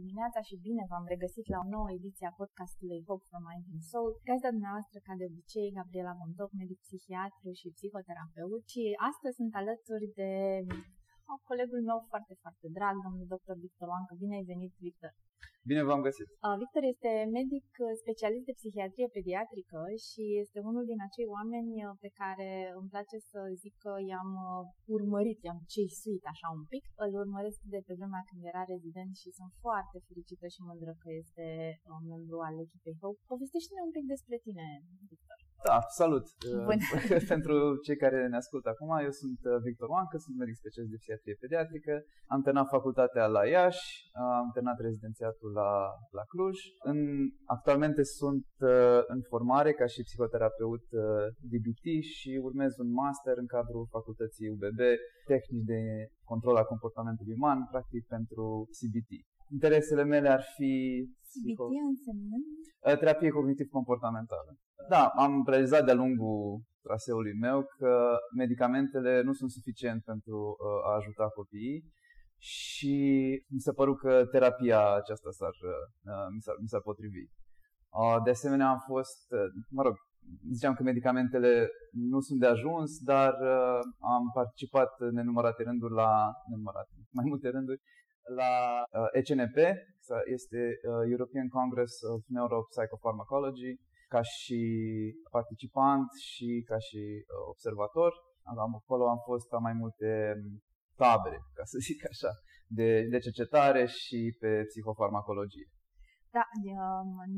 dimineața și bine v-am regăsit la o nouă ediție a podcastului Hope for Mind and Soul. Gazda dumneavoastră, ca de obicei, Gabriela Mondoc, medic psihiatru și psihoterapeut, și astăzi sunt alături de colegul meu foarte, foarte drag, domnul dr. Victor Oancă. Bine ai venit, Victor! Bine v-am găsit! Victor este medic specialist de psihiatrie pediatrică și este unul din acei oameni pe care îmi place să zic că i-am urmărit, i-am ceisuit așa un pic. Îl urmăresc de pe vremea când era rezident și sunt foarte fericită și mândră că este membru al echipei Hope. Povestește-ne un pic despre tine, Victor! Da, salut! Pentru cei care ne ascultă acum, eu sunt Victor Oancă, sunt medic specialist de psihiatrie pediatrică, am terminat facultatea la Iași, am terminat rezidențiatul la Cluj. Actualmente sunt în formare ca și psihoterapeut DBT și urmez un master în cadrul facultății UBB, tehnici de control al comportamentului uman, practic pentru CBT. Interesele mele ar fi CBT însemnând? Terapie cognitiv-comportamentală. Da, am realizat de-a lungul traseului meu că medicamentele nu sunt suficiente pentru a ajuta copiii și mi s-a părut că terapia aceasta mi s-ar potrivi. De asemenea am fost, ziceam că medicamentele nu sunt de ajuns, dar am participat în mai multe rânduri, la ECNP, este European Congress of Neuropsychopharmacology, ca și participant și ca și observator. Acolo am fost la mai multe tabere, ca să zic așa, de cercetare și pe psihofarmacologie. Da,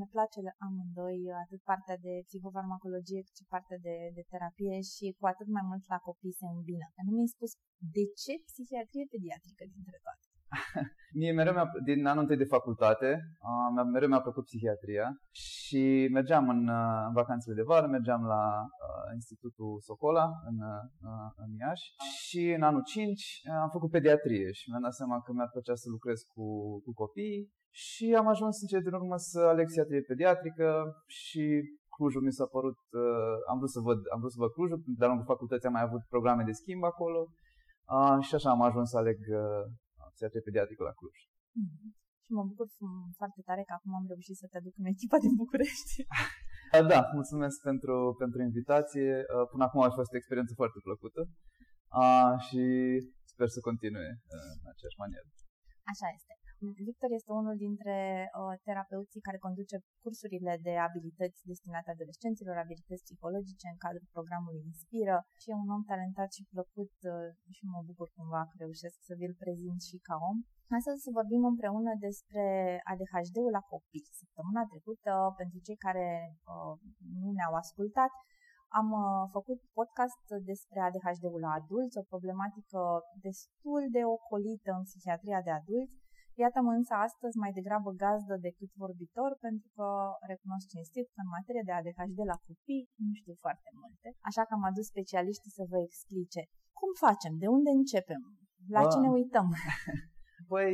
ne place amândoi, atât partea de psihofarmacologie cât și partea de terapie, și cu atât mai mult la copii se îmbină. Nu mi-ai spus de ce psihiatrie pediatrică dintre toate? Din anul întâi de facultate, mereu mi-a plăcut psihiatria și mergeam în vacanțele de vară, mergeam la Institutul Sokola în Iași, și în anul 5 am făcut pediatrie și mi-am dat seama că mi-ar plăcea să lucrez cu copii și am ajuns în cele din urmă să aleg psihiatrie pediatrică și Clujul mi s-a părut, am vrut să văd Clujul, de-a lungul facultății am mai avut programe de schimb acolo și așa am ajuns să aleg psihiatrie pediatrică la Cluj. Și mă bucur foarte tare că acum am reușit să te aduc în echipa din București. Da, mulțumesc pentru invitație. Până acum a fost o experiență foarte plăcută și sper să continue în aceeași manieră. Așa este. Victor este unul dintre terapeuții care conduce cursurile de abilități destinate adolescenților, abilități psihologice în cadrul programului Inspiră, și e un om talentat și plăcut și mă bucur cumva că reușesc să vi-l prezint și ca om. Astăzi să vorbim împreună despre ADHD-ul la copii. Săptămâna trecută, pentru cei care nu ne-au ascultat, am făcut podcast despre ADHD-ul la adulți, o problematică destul de ocolită în psihiatria de adulți. Iată-mă însă astăzi mai degrabă gazdă decât vorbitor, pentru că recunosc cinstit că în materie de ADHD la copii nu știu foarte multe, așa că am adus specialiștii să vă explice cum facem, de unde începem, la ce ne uităm. Păi,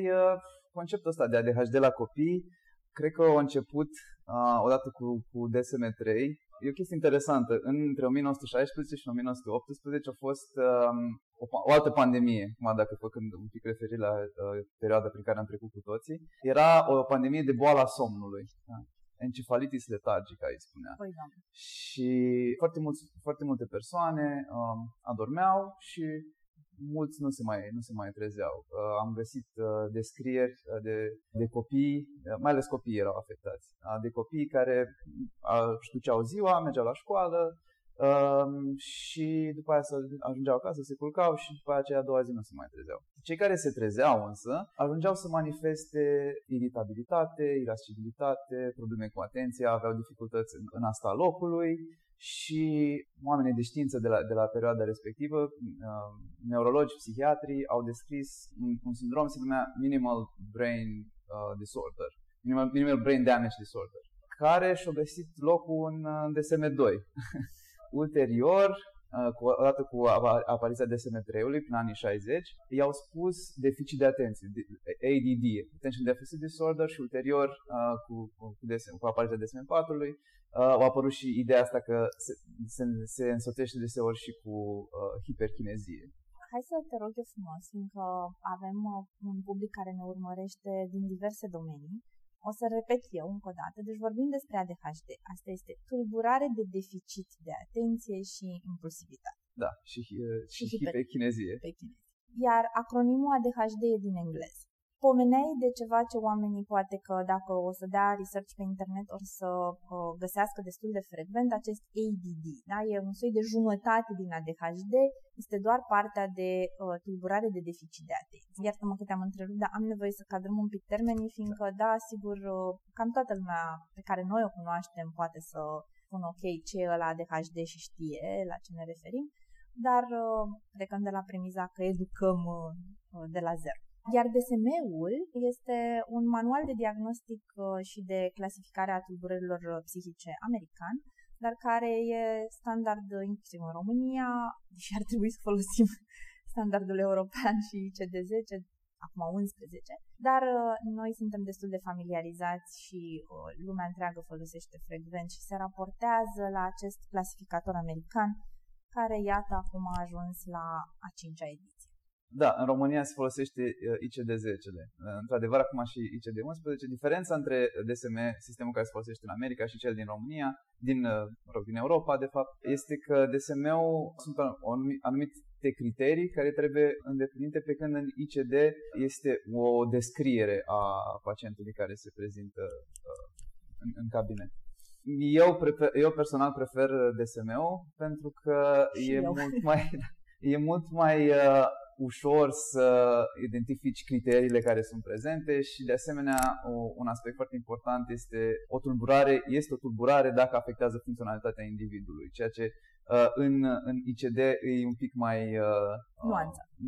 conceptul ăsta de ADHD la copii, cred că a început odată cu DSM-3. E o chestie interesantă. Între 1916 și 1918 a fost o altă pandemie, dacă făcând un pic referire la perioada prin care am trecut cu toții. Era o pandemie de boala somnului. Da. Encefalitis letargică, îi spunea. Păi, da. Și foarte multe persoane adormeau și mulți nu se mai trezeau. Am găsit descrieri de copii, mai ales copiii erau afectați, de copii care își duceau ziua, mergeau la școală și după aia ajungeau acasă, se culcau și după aceea a doua zi nu se mai trezeau. Cei care se trezeau însă ajungeau să manifeste iritabilitate, irascibilitate, probleme cu atenția, aveau dificultăți în a sta locului. Și oamenii de știință de la perioada respectivă, neurologi, psihiatrii, au descris un sindrom, se numea Minimal Brain Disorder, Minimal Brain Damage Disorder, care și-a găsit locul în DSM-2. Ulterior, odată cu apariția DSM-3-ului, prin anii 60, i-au spus deficit de atenție, ADD, Attention Deficit Disorder, și ulterior, cu apariția DSM-4-ului, au apărut și ideea asta că se însoțește deseori și cu hiperchinezie. Hai să te rog eu frumos, fiindcă avem un public care ne urmărește din diverse domenii. O să repet eu încă o dată. Deci vorbim despre ADHD. Asta este tulburare de deficit de atenție și impulsivitate. Da, și hiperchinezie. Iar acronimul ADHD e din engleză. Pomeneai de ceva ce oamenii poate că dacă o să dea research pe internet o să găsească destul de frecvent acest ADD. Da? E un soi de jumătate din ADHD, este doar partea de tulburare de deficit de atenție. Iartă-mă că te-am întrerupt, dar am nevoie să cadrăm un pic termenii, fiindcă, da, sigur, cam toată lumea pe care noi o cunoaștem poate să pună ok ce e la ADHD și știe la ce ne referim, dar plecăm de la premiza că educăm de la zero. Iar DSM-ul este un manual de diagnostic și de clasificare a tulburărilor psihice american, dar care e standard inclusiv în România și ar trebui să folosim standardul european și ICD-10, acum 11, dar noi suntem destul de familiarizați și lumea întreagă folosește frecvent și se raportează la acest clasificator american, care iată acum a ajuns la a 5-a ediție. Da, în România se folosește ICD-10-le. Într-adevăr, acum și ICD-11. Diferența între DSM, sistemul care se folosește în America și cel din România, din Europa, de fapt, este că DSM-ul sunt anumite criterii care trebuie îndeplinite, pe când în ICD este o descriere a pacientului care se prezintă în cabinet. Eu personal prefer DSM-ul pentru că e mult mai ușor să identifici criteriile care sunt prezente și, de asemenea, un aspect foarte important este o tulburare dacă afectează funcționalitatea individului, ceea ce în ICD e un pic mai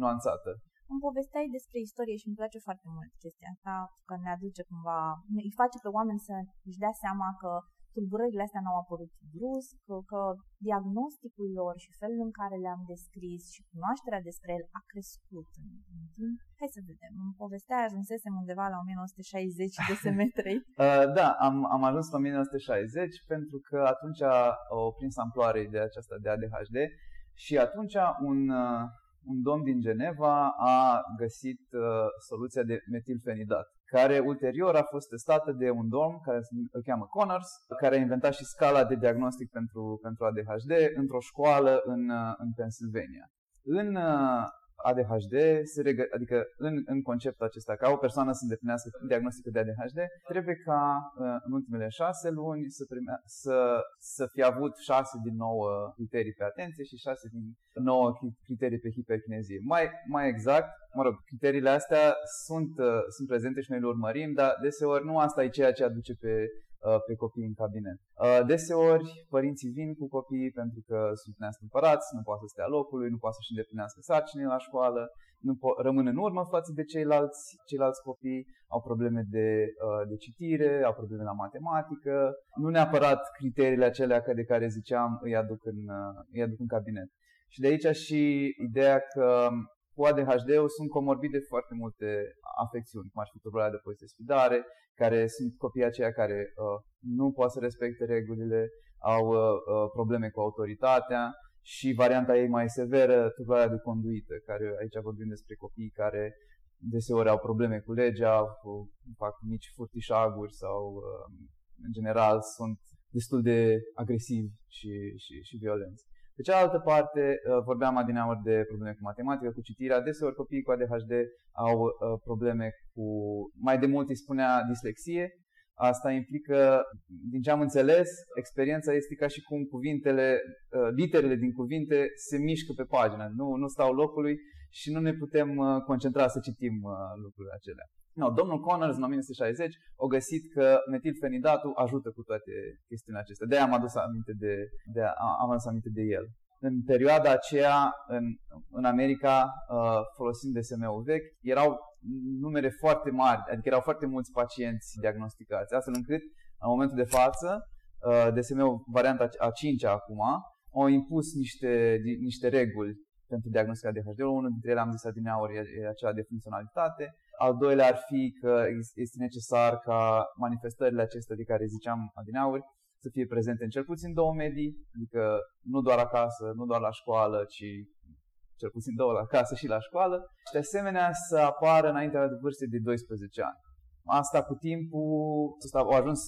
nuanțată. Îmi povesteai despre istorie și îmi place foarte mult chestia asta, că ne aduce cumva, îi face pe oameni să își dea seama că tulburările astea n-au apărut brusc, că diagnosticul lor și felul în care le-am descris și cunoașterea despre el a crescut în timp. Hai să vedem. În povestea ajunsesem undeva la 1960 DSM-3. Da, am ajuns la 1960 pentru că atunci au prins amploare ideea aceasta de ADHD și atunci un domn din Geneva a găsit soluția de metilfenidat, care ulterior a fost testată de un domn care îl cheamă Conners, care a inventat și scala de diagnostic pentru ADHD într-o școală în Pennsylvania. În ADHD, adică în conceptul acesta, ca o persoană să îndeplinească diagnosticul de ADHD, trebuie ca în ultimele 6 luni să fie avut 6 din 9 criterii pe atenție și 6 din 9 criterii pe hiperkinezie. Mai exact, mă rog, criteriile astea sunt prezente și noi le urmărim, dar deseori nu asta e ceea ce aduce pe copii în cabinet. Deseori părinții vin cu copiii pentru că sunt neastâmpărați, nu poate să stea locului, nu poate să-și îndeplinească sarcinile la școală, rămân în urmă față de ceilalți copii, au probleme de citire, au probleme la matematică. Nu neapărat criteriile acelea de care ziceam îi aduc în cabinet. Și de aici și ideea că cu ADHD-ul sunt comorbide foarte multe afecțiuni, cum ar fi tulburarea de polisespidare, care sunt copiii aceia care nu pot să respecte regulile, au probleme cu autoritatea și varianta ei mai severă, tulburarea de conduită, care aici vorbim despre copii care deseori au probleme cu legea, fac mici furtișaguri sau, în general, sunt destul de agresivi și violenți. Pe cealaltă parte, vorbeam adineauri de probleme cu matematică, cu citirea. Deseori copiii cu ADHD au probleme cu, mai de mult îi spunea, dislexie. Asta implică, din ce am înțeles, experiența este ca și cum literele din cuvinte se mișcă pe pagină, nu stau locului și nu ne putem concentra să citim lucrurile acelea. No, domnul Conners în 1960 a găsit că metilfenidatul ajută cu toate chestiile acestea. De-aia am adus aminte de el. În perioada aceea, în America, folosind DSM-ul vechi, erau numere foarte mari, adică erau foarte mulți pacienți diagnosticați, astfel încât, în momentul de față, DSM-ul varianta a 5-a acum, au impus niște reguli pentru diagnosticarea de ADHD. Unul dintre ele, am zis adineaori, e acela de funcționalitate. Al doilea ar fi că este necesar ca manifestările acestea de care ziceam adineauri să fie prezente în cel puțin 2 medii, adică nu doar acasă, nu doar la școală, ci cel puțin două la casă și la școală, și de asemenea să apară înaintea de vârste de 12 ani. Asta cu timpul au ajuns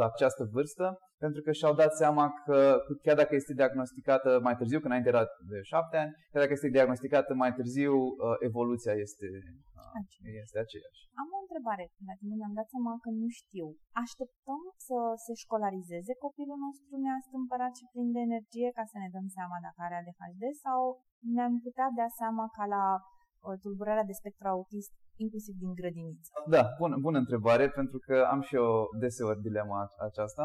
la această vârstă, pentru că și-au dat seama că chiar dacă este diagnosticată mai târziu, că înainte era de 7 ani, chiar dacă este diagnosticată mai târziu, evoluția este aceeași. Am o întrebare. La tine mi-am dat seama că nu știu. Așteptăm să se școlarizeze copilul nostru neastâmpărat și plin de energie ca să ne dăm seama dacă are ADHD sau ne-am putea da seama ca la tulburarea de spectru autist, inclusiv din grădiniță? Da, bună întrebare, pentru că am și eu deseori dilema aceasta.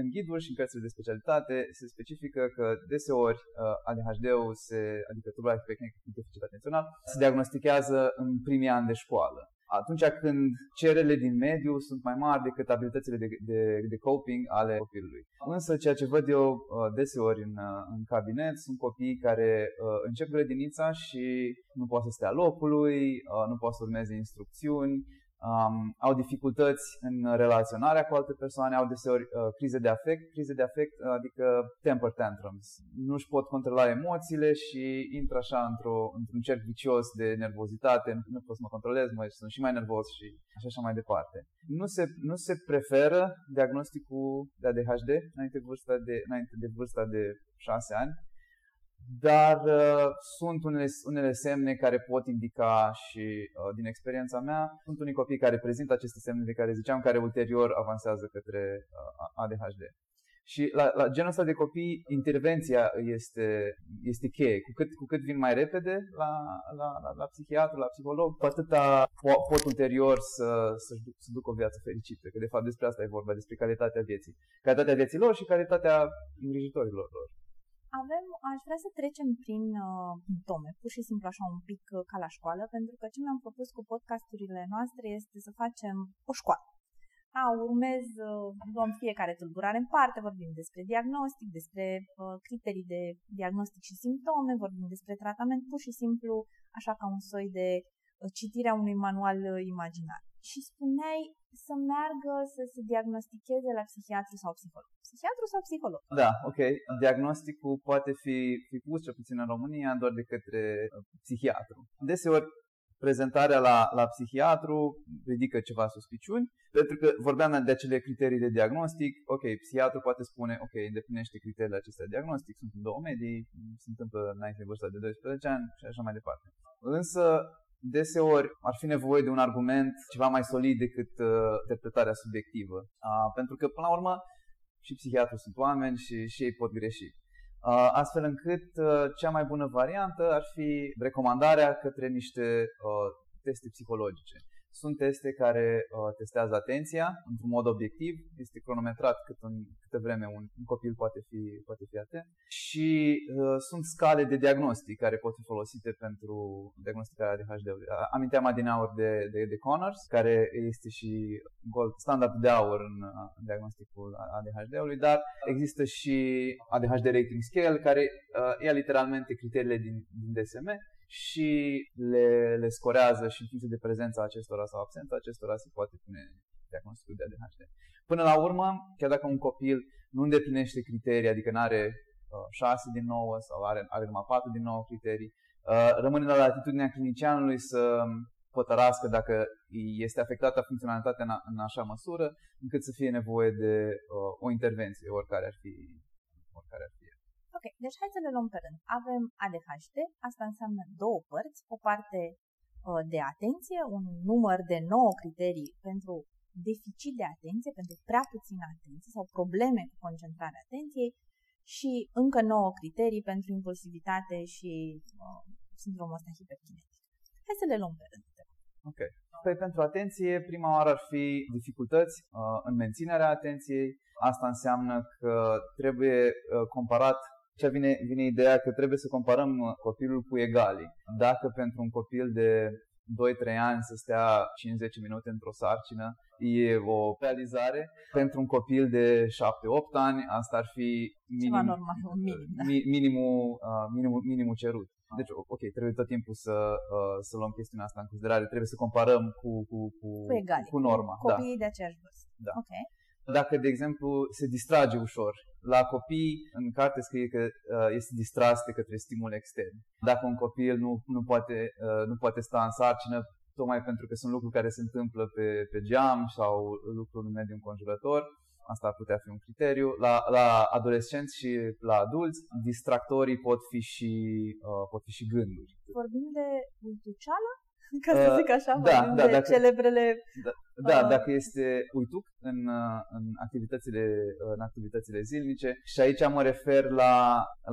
În ghiduri și în cărțile de specialitate se specifică că deseori ADHD-ul, adică tulburarea hiperactivă cu deficit atențional, se diagnostichează în primii ani de școală, atunci când cererile din mediu sunt mai mari decât abilitățile de coping ale copilului. Însă ceea ce văd eu deseori în cabinet sunt copii care încep grădinița și nu pot să stea locului, nu pot să urmeze instrucțiuni, au dificultăți în relaționarea cu alte persoane, au deseori crize de afect, adică temper tantrums. Nu își pot controla emoțiile și intră așa într-un cerc vicios de nervozitate, nu pot să mă controlez, sunt și mai nervos și așa mai departe. Nu se preferă diagnosticul de ADHD înainte de vârsta de 6 ani, dar sunt unele semne care pot indica și din experiența mea, sunt unii copii care prezintă aceste semne de care ziceam, care ulterior avansează către ADHD. Și la genul ăsta de copii, intervenția este cheie. Cu cât vin mai repede la psihiatru, la psiholog, cu atâta pot ulterior să-și ducă o viață fericită. Că de fapt despre asta e vorba, despre calitatea vieții. Calitatea vieții lor și calitatea îngrijitorilor lor. Aș vrea să trecem prin simptome, pur și simplu așa un pic ca la școală, pentru că ce mi-am propus cu podcasturile noastre este să facem o școală. Luăm fiecare tulburare în parte, vorbim despre diagnostic, despre criterii de diagnostic și simptome, vorbim despre tratament, pur și simplu așa ca un soi de citirea unui manual imaginar. Și spuneai să meargă să se diagnosticheze la psihiatru sau psiholog. Psihiatru sau psiholog? Da, ok. Diagnosticul poate fi pus, cel puțin în România, doar de către psihiatru. Deseori, prezentarea la psihiatru ridică ceva suspiciuni, pentru că vorbeam de acele criterii de diagnostic. Ok, psihiatru poate spune, ok, îndeplinește criteriile acestea de diagnostic, sunt în două medii, se întâmplă înainte de vârsta de 12 ani și așa mai departe. Însă, deseori ar fi nevoie de un argument ceva mai solid decât interpretarea subiectivă, pentru că până la urmă și psihiatrii sunt oameni și ei pot greși, astfel încât cea mai bună variantă ar fi recomandarea către niște teste psihologice. Sunt teste care testează atenția într-un mod obiectiv, este cronometrat câtă vreme un copil poate fi atent și sunt scale de diagnostic care pot fi folosite pentru diagnosticarea ADHD-ului. Aminteam adineauri de Conners, care este și standard de aur în diagnosticul ADHD-ului, dar există și ADHD Rating Scale, care ia literalmente criteriile din DSM și le scorează și în funcție de prezența acestora sau absența acestora se poate pune diagnosticul de ADHD. Până la urmă, chiar dacă un copil nu îndeplinește criterii, adică nu are 6 din 9 sau are numai 4 din 9 criterii, rămâne la latitudinea clinicianului să hotărască dacă este afectată funcționalitatea în așa măsură încât să fie nevoie de o intervenție, oricare ar fi. Ok, deci hai să le luăm pe rând. Avem ADHD, asta înseamnă două părți, o parte de atenție, un număr de 9 criterii pentru deficit de atenție, pentru prea puțină atenție sau probleme cu concentrarea atenției și încă 9 criterii pentru impulsivitate și sindromul ăsta hiperkinetic. Hai să le luăm pe rând. Ok. Păi pentru atenție, prima oară ar fi dificultăți în menținerea atenției. Asta înseamnă că trebuie comparat. Și vine ideea că trebuie să comparăm copilul cu egalii. Dacă pentru un copil de 2-3 ani să stea 50 minute într-o sarcină e o realizare, pentru un copil de 7-8 ani asta ar fi minimul cerut. Deci, ok, trebuie tot timpul să luăm chestiunea asta în considerare. Trebuie să comparăm cu norma. Copiii de aceeași vârstă. Da. Okay. dacă, de exemplu, se distrage ușor. La copii, în carte scrie că este distras de către stimul extern. Dacă un copil nu poate sta în sarcină, tocmai pentru că sunt lucruri care se întâmplă pe geam sau lucruri în mediul înconjurător, asta ar putea fi un criteriu. La adolescenți și la adulți, distractorii pot fi și gânduri. Vorbim de uituceală? Ca să zic așa, dacă este uituc în activitățile zilnice. Și aici mă refer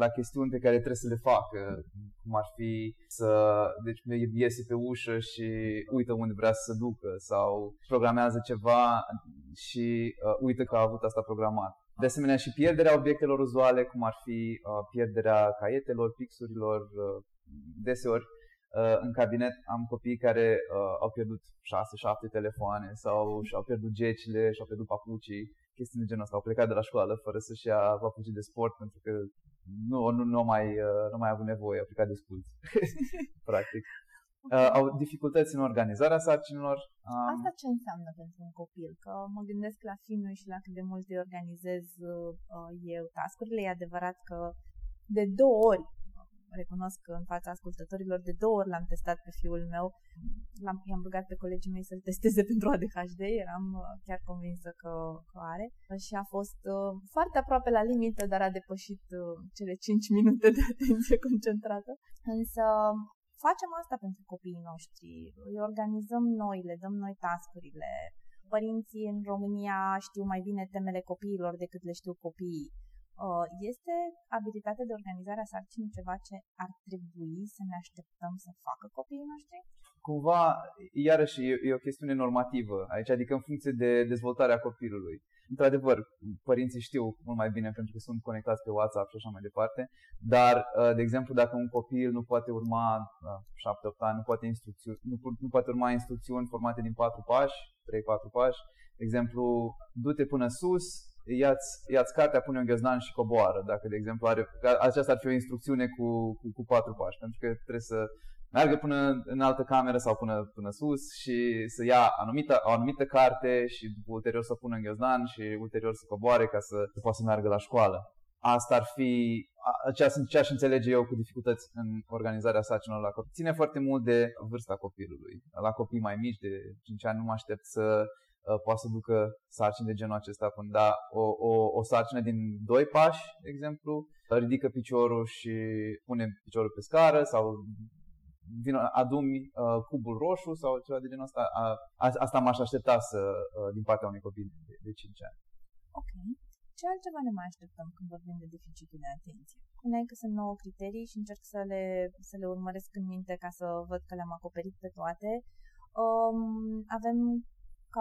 la chestiuni pe care trebuie să le facă, cum ar fi deci iese pe ușă și uită unde vrea să se ducă, sau programează ceva și uită că a avut asta programat. De asemenea și pierderea obiectelor uzuale, cum ar fi pierderea caietelor, pixurilor, deseori. În cabinet am copii care au pierdut 6-7 telefoane sau și-au pierdut gecile, și-au pierdut papucii, chestii de genul ăsta. Au plecat de la școală fără să-și ia papucii de sport pentru că nu mai au avut nevoie, au plecat de sculți, practic. Au dificultăți în organizarea sarcinilor. Asta ce înseamnă pentru un copil? Că mă gândesc la fiul meu și la cât de mult îi organizez eu task-urile. E adevărat că de două ori, recunosc că în fața ascultătorilor, de două ori l-am testat pe fiul meu, i-am rugat pe colegii mei să-l testeze pentru ADHD, eram chiar convinsă că are, și a fost foarte aproape la limită, dar a depășit cele 5 minute de atenție concentrată. Însă facem asta pentru copiii noștri, îi organizăm noi, le dăm noi task-urile. Părinții în România știu mai bine temele copiilor decât le știu copiii. Este abilitatea de organizare a sarcinii ceva ce ar trebui să ne așteptăm să facă copiii noștri? Cumva, iarăși, e o chestiune normativă aici, adică în funcție de dezvoltarea copilului. Într-adevăr, părinții știu mult mai bine pentru că sunt conectați pe WhatsApp și așa mai departe, dar, de exemplu, dacă un copil nu poate urma 7-8 ani, nu poate urma instrucțiuni formate din 4 pași, 3-4 pași, de exemplu, du-te până sus, ia-ți cartea, pune un ghiozdan și coboară. Dacă, de exemplu, aceasta ar fi o instrucțiune cu 4 pași, pentru că trebuie să meargă până în altă cameră sau până sus și să ia o anumită carte și ulterior să pună în ghiozdan și ulterior să coboare ca să poată să meargă la școală. Asta ar fi ce aș înțelege eu cu dificultăți în organizarea sarcinilor la copii. Ține foarte mult de vârsta copilului. La copii mai mici, de 5 ani, nu mă aștept să poate să ducă sarcini de genul acesta, dar o sarcină din 2 pași, de exemplu, ridică piciorul și pune piciorul pe scară sau adumi cubul roșu sau ceva de genul ăsta. Asta m-aș aștepta din partea unui copil de 5 ani. Ok. Ce altceva ne mai așteptăm când vorbim de deficitul de atenție? Spuneai că sunt 9 criterii și încerc să le urmăresc în minte ca să văd că le-am acoperit pe toate. Avem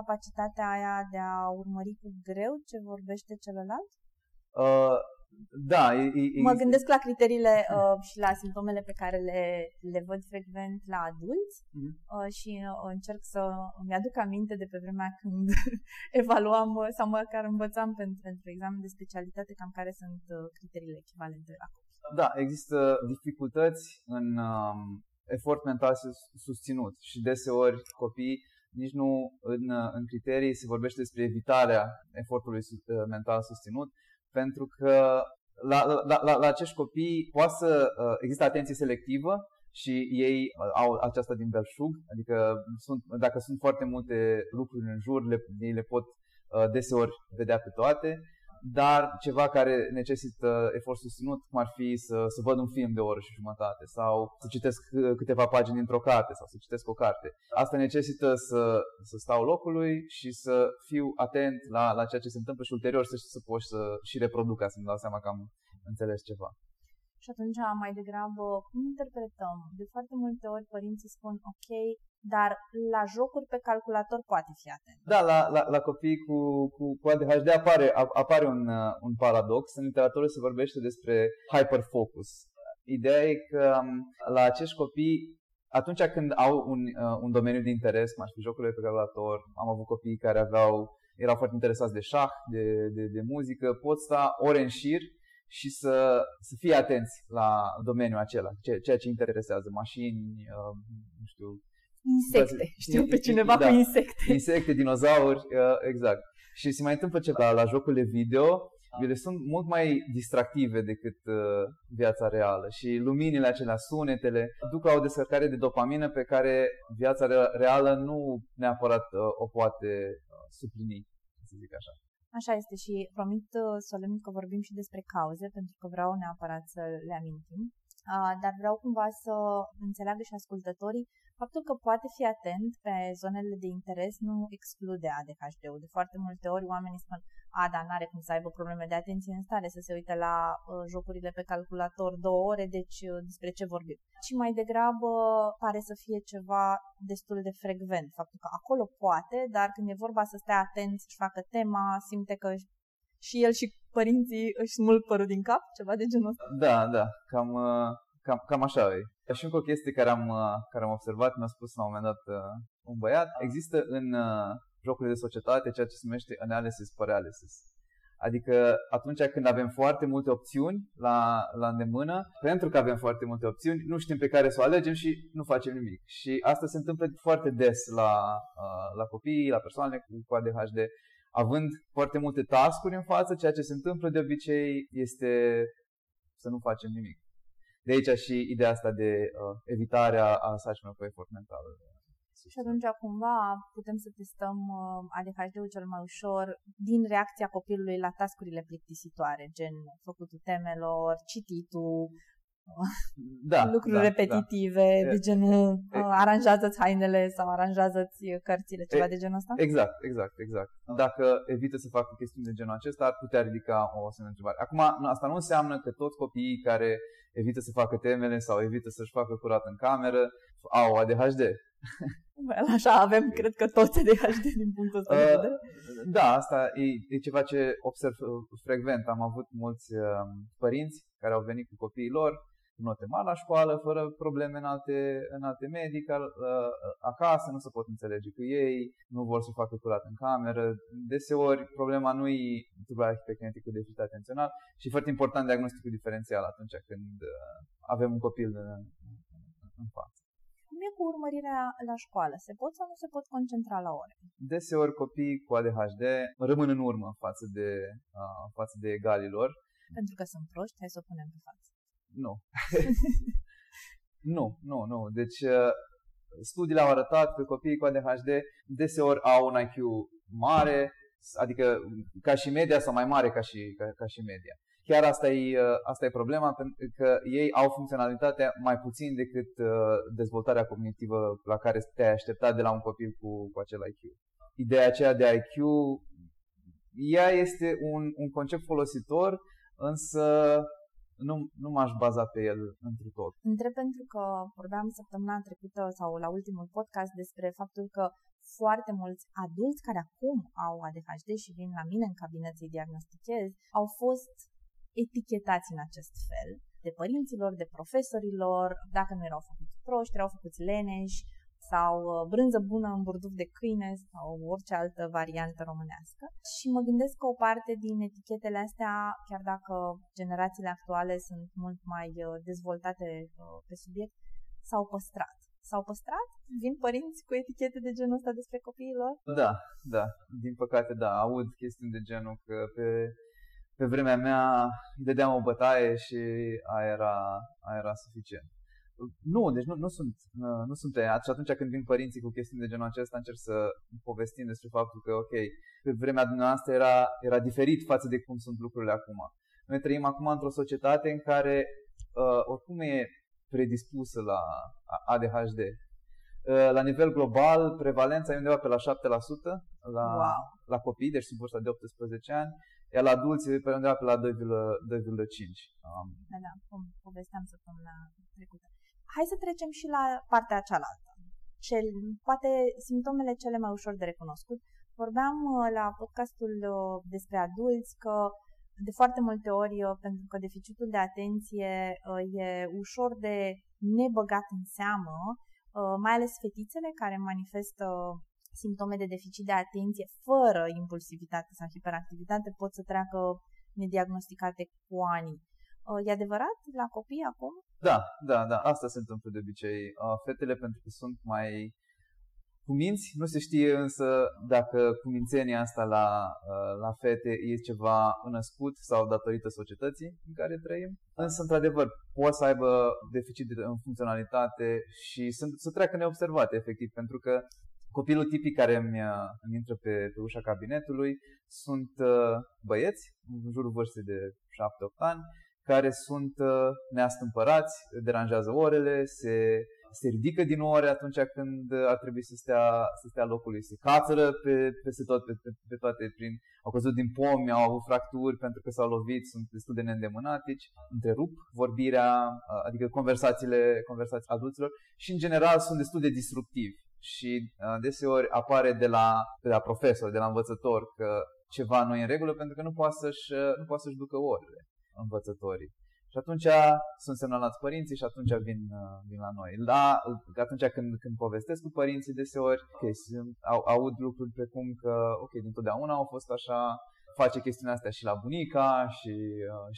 capacitatea aia de a urmări cu greu ce vorbește celălalt? Da. Mă gândesc la criteriile și la simptomele pe care le văd frecvent la adulți și încerc să îmi aduc aminte de pe vremea când evaluam sau măcar învățam pentru examen de specialitate cam care sunt criteriile echivalente la copii. Da, există dificultăți în efort mental susținut și deseori copiii nici nu în criterii se vorbește despre evitarea efortului mental susținut, pentru că la acești copii există atenție selectivă și ei au aceasta din belșug, adică dacă sunt foarte multe lucruri în jur, ei le pot deseori vedea pe toate, dar ceva care necesită efort susținut, cum ar fi să văd un film de o oră și jumătate sau să citesc câteva pagini dintr-o carte sau să citesc o carte. Asta necesită să stau locului și să fiu atent la ceea ce se întâmplă și ulterior să pot să și reproduc ca să-mi dau seama că am înțeles ceva. Și atunci, mai degrabă, cum interpretăm? De foarte multe ori părinții spun ok, dar la jocuri pe calculator poate fi atent. Da, la copii cu ADHD apare un paradox. În literatură se vorbește despre hyperfocus. Ideea e că la acești copii, atunci când au un domeniu de interes, cum ar fi jocurile pe calculator, am avut copii care erau foarte interesați de șah, de muzică, pot sta ore în șir și să fie atenți la domeniul acela, ceea ce interesează, mașini, nu știu, insecte, știu pe cineva cu insecte, dinozauri, exact. Și se mai întâmplă ce la jocurile video, ele sunt mult mai distractive decât viața reală. Și luminile acelea, sunetele, duc la o descărcare de dopamină pe care viața reală nu neapărat o poate suplini, să zic așa. Așa este și promit solemn că vorbim și despre cauze, pentru că vreau neapărat să le amintim. Dar vreau cumva să înțeleagă și ascultătorii faptul că poate fi atent pe zonele de interes nu exclude ADHD-ul. De foarte multe ori oamenii spun, a, dar n-are cum să aibă probleme de atenție în stare, să se uite la jocurile pe calculator 2 ore, deci despre ce vorbim. Și mai degrabă pare să fie ceva destul de frecvent, faptul că acolo poate, dar când e vorba să stea atent, să-și facă tema, simte că și el și părinții își smulg părul din cap, ceva de genul ăsta. Da, da, cam așa e. Și încă o chestie care am observat, mi-a spus la un moment dat un băiat, există în jocurile de societate ceea ce se numește analysis paralysis. Adică atunci când avem foarte multe opțiuni la îndemână, pentru că avem foarte multe opțiuni, nu știm pe care să o alegem și nu facem nimic. Și asta se întâmplă foarte des la copii, la persoane cu ADHD. Având foarte multe taskuri în față, ceea ce se întâmplă de obicei este să nu facem nimic. De aici și ideea asta de evitarea a sarcinilor cu efort mental. Și atunci cumva putem să testăm ADHD-ul cel mai ușor din reacția copilului la tascurile plictisitoare, gen făcutul temelor, cititul, lucruri repetitive, de genul aranjează-ți hainele sau aranjează-ți cărțile, ceva de genul ăsta? Exact. Dacă evită să facă chestiuni de genul acesta, ar putea ridica o semnă de întrebare. Acum, asta nu înseamnă că toți copiii care evită să facă temele sau evită să-și facă curat în cameră au ADHD. Așa avem, cred că toți ADHD din punctul ăsta de vedere. Da, asta e ceva ce observ frecvent. Am avut mulți părinți care au venit cu copiii lor note mari la școală, fără probleme în alte medii, acasă nu se pot înțelege cu ei, nu vor să facă curat în cameră. Deseori problema nu e tulburarea hiperkinetică cu deficit atențional și foarte important diagnosticul diferențial atunci când avem un copil în față. Cum e cu urmărirea la școală? Se pot sau nu se pot concentra la ore? Deseori copiii cu ADHD rămân în urmă față de egalilor. Pentru că sunt proști, hai să o punem pe față. Nu. Deci studiile au arătat că copiii cu ADHD deseori au un IQ mare, adică ca și media sau mai mare ca și media. Chiar asta e problema, pentru că ei au funcționalitatea mai puțin decât dezvoltarea cognitivă la care te-ai așteptat de la un copil cu acel IQ. Ideea aceea de IQ, ea este un concept folositor, însă nu m-aș baza pe el întru tot. Întreb pentru că vorbeam săptămâna trecută sau la ultimul podcast despre faptul că foarte mulți adulți care acum au ADHD și vin la mine în cabinet să-i diagnostichez, au fost etichetați în acest fel de părinților, de profesorilor, dacă nu erau făcuți proști, erau făcuți leneși sau brânză bună în burduf de câine sau orice altă variantă românească. Și mă gândesc că o parte din etichetele astea, chiar dacă generațiile actuale sunt mult mai dezvoltate pe subiect, s-au păstrat? Vin părinți cu etichete de genul ăsta despre copiii lor? Da. Din păcate, da. Aud chestii de genul că pe vremea mea îi dădeam o bătaie și aia era suficient. Nu, deci nu sunt tăiat. Și atunci când vin părinții cu chestiuni de genul acesta, încerc să povestim despre faptul că, ok, pe vremea dumneavoastră era diferit față de cum sunt lucrurile acum. Noi trăim acum într-o societate în care oricum e predispusă la ADHD. La nivel global, prevalența e undeva pe la 7% la copii, deci sub vârsta de 18 ani. Iar la adulți e pe undeva pe la 2,5. Da, cum povesteam săptămâna trecută. Hai să trecem și la partea cealaltă. Poate simptomele cele mai ușor de recunoscut. Vorbeam la podcastul despre adulți că de foarte multe ori, pentru că deficitul de atenție e ușor de nebăgat în seamă, mai ales fetițele care manifestă simptome de deficit de atenție fără impulsivitate sau hiperactivitate pot să treacă nediagnosticate cu ani. E adevărat la copii acum? Da. Asta se întâmplă de obicei. Fetele, pentru că sunt mai cuminți. Nu se știe însă dacă cumințenia asta la fete e ceva născut sau datorită societății în care trăim. Însă, într-adevăr, pot să aibă deficit în funcționalitate și să treacă neobservate, efectiv, pentru că copilul tipic care îmi intră pe ușa cabinetului sunt băieți în jurul vârstei de 7-8 ani care sunt neastâmpărați, deranjează orele, se ridică din ore atunci când ar trebui să stea locului, se cațără peste tot, pe toate, au căzut din pomi, au avut fracturi pentru că s-au lovit, sunt destul de neîndemânatici, întrerup vorbirea, adică conversațiile adulților și în general sunt destul de disruptivi. Și deseori apare de la profesor, de la învățător că ceva nu e în regulă pentru că nu poate să-și ducă orele învățătorii. Și atunci sunt semnalați părinții și atunci vin la noi. Atunci când povestesc cu părinții deseori, aud lucruri precum că dintotdeauna au fost așa, face chestiunea asta și la bunica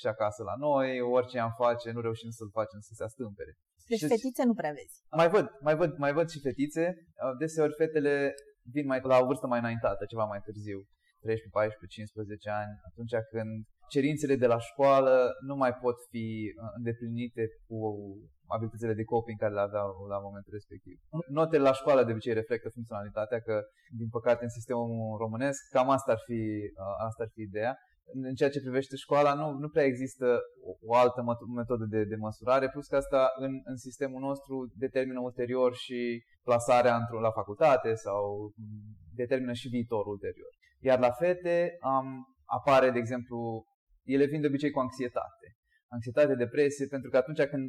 și acasă la noi, orice am face, nu reușim să-l facem să se astâmpere. Deci fetițe nu prea vezi. Mai văd și fetițe. Deseori fetele vin la o vârstă mai înaintată, ceva mai târziu, 13, 14, 15 ani, atunci când cerințele de la școală nu mai pot fi îndeplinite cu abilitățile de coping care le aveau la momentul respectiv. Notele la școală de obicei reflectă funcționalitatea, că din păcate în sistemul românesc cam asta ar fi ideea. În ceea ce privește școala nu prea există o altă metodă de măsurare, plus că asta în sistemul nostru determină ulterior și plasarea la facultate sau determină și viitorul ulterior. Iar la fete apare, de exemplu, ele vin de obicei cu anxietate, depresie, pentru că atunci când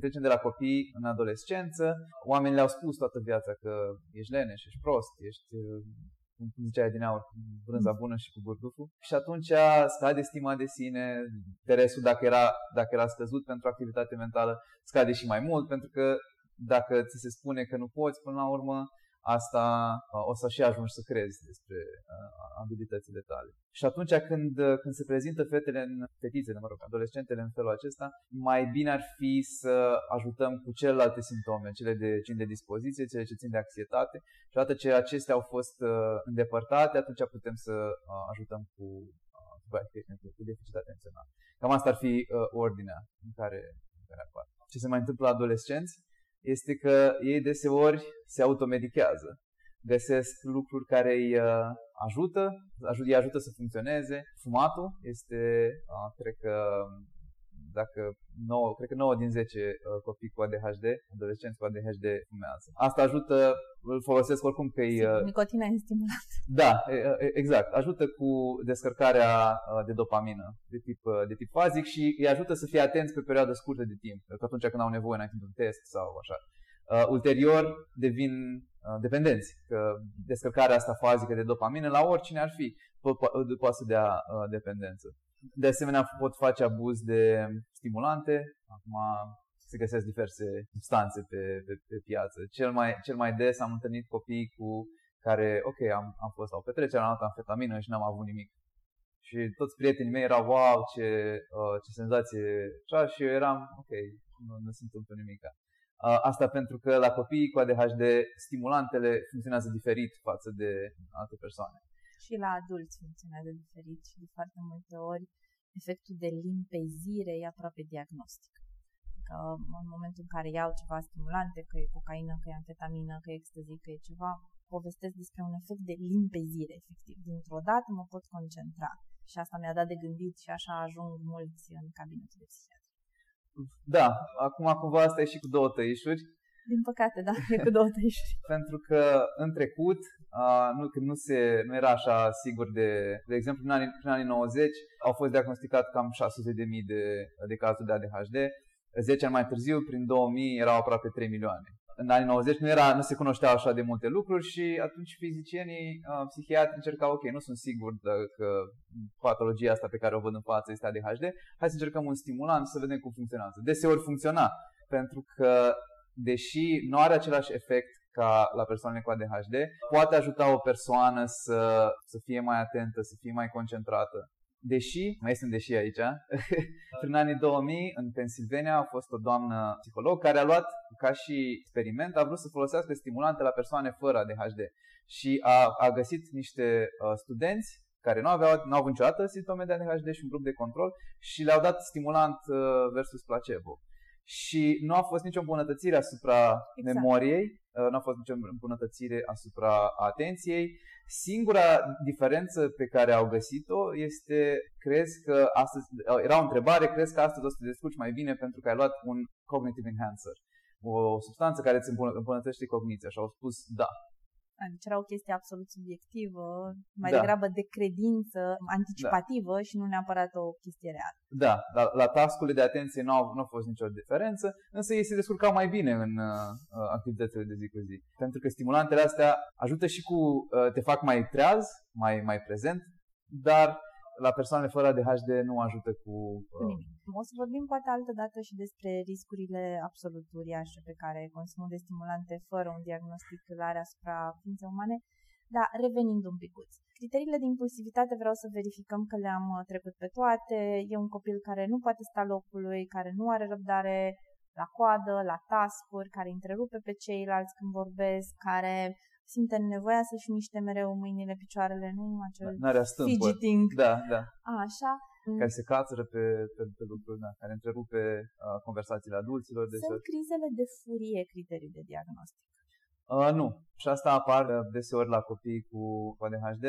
trecem de la copii în adolescență, oamenii le-au spus toată viața că ești leneș, ești prost, ești, cum ziceai din aur, brânza bună și cu burduful. Și atunci scade stima de sine, interesul dacă era scăzut pentru activitate mentală, scade și mai mult, pentru că dacă ți se spune că nu poți, până la urmă, asta o să și ajungi să crezi despre abilitățile tale. Și atunci când se prezintă fetițele, adolescentele în felul acesta, mai bine ar fi să ajutăm cu celelalte simptome, cele ce țin de dispoziție, cele ce țin de anxietate. Și odată ce acestea au fost îndepărtate, atunci putem să ajutăm cu deficit atențional. Cam asta ar fi ordinea în care apare. Ce se mai întâmplă la adolescenți este că ei deseori se automedichează. Găsesc lucruri care îi ajută să funcționeze. Fumatul este, cred că 9 din 10 copii cu ADHD, adolescenți cu ADHD fumează. Asta ajută, îl folosesc oricum că nicotina e stimulant. Da, exact. Ajută cu descărcarea de dopamină de tip fazic și îi ajută să fie atenți pe perioadă scurtă de timp, că atunci când au nevoie înainte de un test sau așa. Ulterior devin dependenți, că descărcarea asta fazică de dopamină la oricine ar fi poate să dea dependență. De asemenea, pot face abuz de stimulante. Acum se găsesc diverse substanțe pe piață. Cel mai des am întâlnit copii cu care, am fost la o petrecere, am luat amfetamină și n-am avut nimic. Și toți prietenii mei erau, wow, ce senzație așa, și eu eram, nu se întâmplă nimic. Asta pentru că la copiii cu ADHD stimulantele funcționează diferit față de alte persoane. Și la adulți funcționează diferit și de foarte multe ori efectul de limpezire e aproape diagnostic. Că în momentul în care iau ceva stimulante, că e cocaină, că e amfetamină, că e ecstasy, că e ceva, povestesc despre un efect de limpezire, efectiv. Dintr-o dată mă pot concentra și asta mi-a dat de gândit și așa ajung mulți în cabinetul de psihiatru. Da, acum cumva asta e și cu două tăișuri. Din păcate, da, e cu două tăișuri. Pentru că în trecut, nu era așa sigur de exemplu, prin anii 90 au fost diagnosticat cam 600.000 de cazuri de ADHD. 10 ani mai târziu, prin 2000, erau aproape 3 milioane. În anii 90 nu se cunoșteau așa de multe lucruri și atunci fizicienii, psihiatri încercau, nu sunt sigur că patologia asta pe care o văd în față este ADHD, hai să încercăm un stimulant să vedem cum funcționează. Deseori funcționa, pentru că deși nu are același efect ca la persoanele cu ADHD, poate ajuta o persoană să fie mai atentă, să fie mai concentrată. Deși, mai sunt deși aici, prin anii 2000, în Pennsylvania a fost o doamnă psiholog care a luat ca și experiment, a vrut să folosească stimulante la persoane fără ADHD și a găsit niște studenți care nu au avut niciodată simptome de ADHD și un grup de control și le-au dat stimulant versus placebo. Și nu a fost nicio îmbunătățire asupra memoriei, nu a fost nicio îmbunătățire asupra atenției. Singura diferență pe care au găsit-o este, crezi că astăzi, era o întrebare, crezi că astăzi o să te descurci mai bine pentru că ai luat un cognitive enhancer, o substanță care îți îmbunătățește cogniția, și au spus da. Deci era o chestie absolut subiectivă, mai degrabă de credință anticipativă și nu neapărat o chestie reală. Da, la task-urile de atenție nu a fost nicio diferență, însă ei se descurcau mai bine în activitățile de zi cu zi. Pentru că stimulantele astea ajută și cu, te fac mai treaz, mai prezent, dar la persoanele fără ADHD nu ajută cu nimic. O să vorbim poate altă dată și despre riscurile absolut uriașe pe care consumul de stimulante fără un diagnostic clar asupra ființei umane. Dar revenind un picuț, criteriile de impulsivitate vreau să verificăm că le-am trecut pe toate. E un copil care nu poate sta locului, care nu are răbdare la coadă, la task-uri, care întrerupe pe ceilalți când vorbesc, care simte nevoia să-și miște mereu mâinile, picioarele, nu acel fidgeting. Așa. Care se cațără pe lucruri, care întrerupe conversațiile adulților. Sunt crizele de furie criterii de diagnostic? Nu. Și asta apar deseori la copii cu ADHD,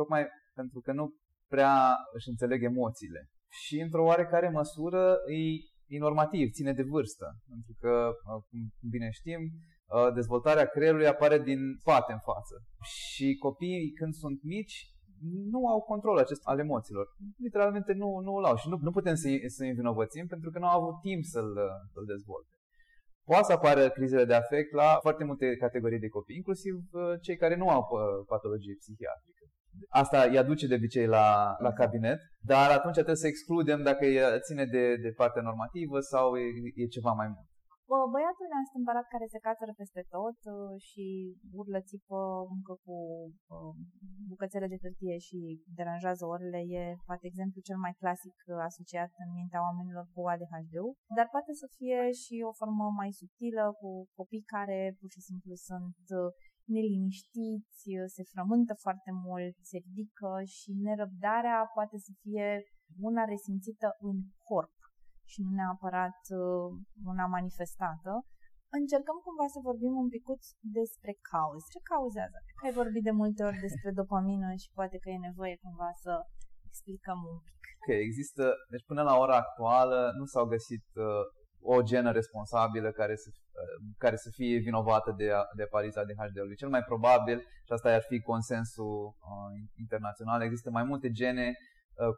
tocmai pentru că nu prea își înțeleg emoțiile. Și într-o oarecare măsură e normativ, ține de vârstă. Pentru că, cum bine știm, dezvoltarea creierului apare din spate în față. Și copiii, când sunt mici, nu au control acesta al emoțiilor. Literalmente nu îl au și nu putem să-i învinovățim pentru că nu au avut timp să-l dezvolte. Poate să apară crizele de afect la foarte multe categorii de copii, inclusiv cei care nu au patologie psihiatrică. Asta îi aduce de obicei la cabinet, dar atunci trebuie să excludem dacă ține de partea normativă sau e ceva mai mult. Băiatul neastâmpărat care se cațără peste tot și urlă, țipă, încă cu bucățele de hârtie și deranjează orele, e poate exemplu cel mai clasic asociat în mintea oamenilor cu ADHD-ul, dar poate să fie și o formă mai subtilă cu copii care pur și simplu sunt neliniștiți, se frământă foarte mult, se ridică și nerăbdarea poate să fie una resimțită în corp și nu neapărat una manifestată. Încercăm cumva să vorbim un picuț despre cauze. Ce cauzează? Că ai vorbit de multe ori despre dopamină și poate că e nevoie cumva să explicăm un pic. Ok, există, deci până la ora actuală nu s-au găsit o genă responsabilă care să fie vinovată de apariția ADHD-ului. Cel mai probabil, și asta ar fi consensul internațional, există mai multe gene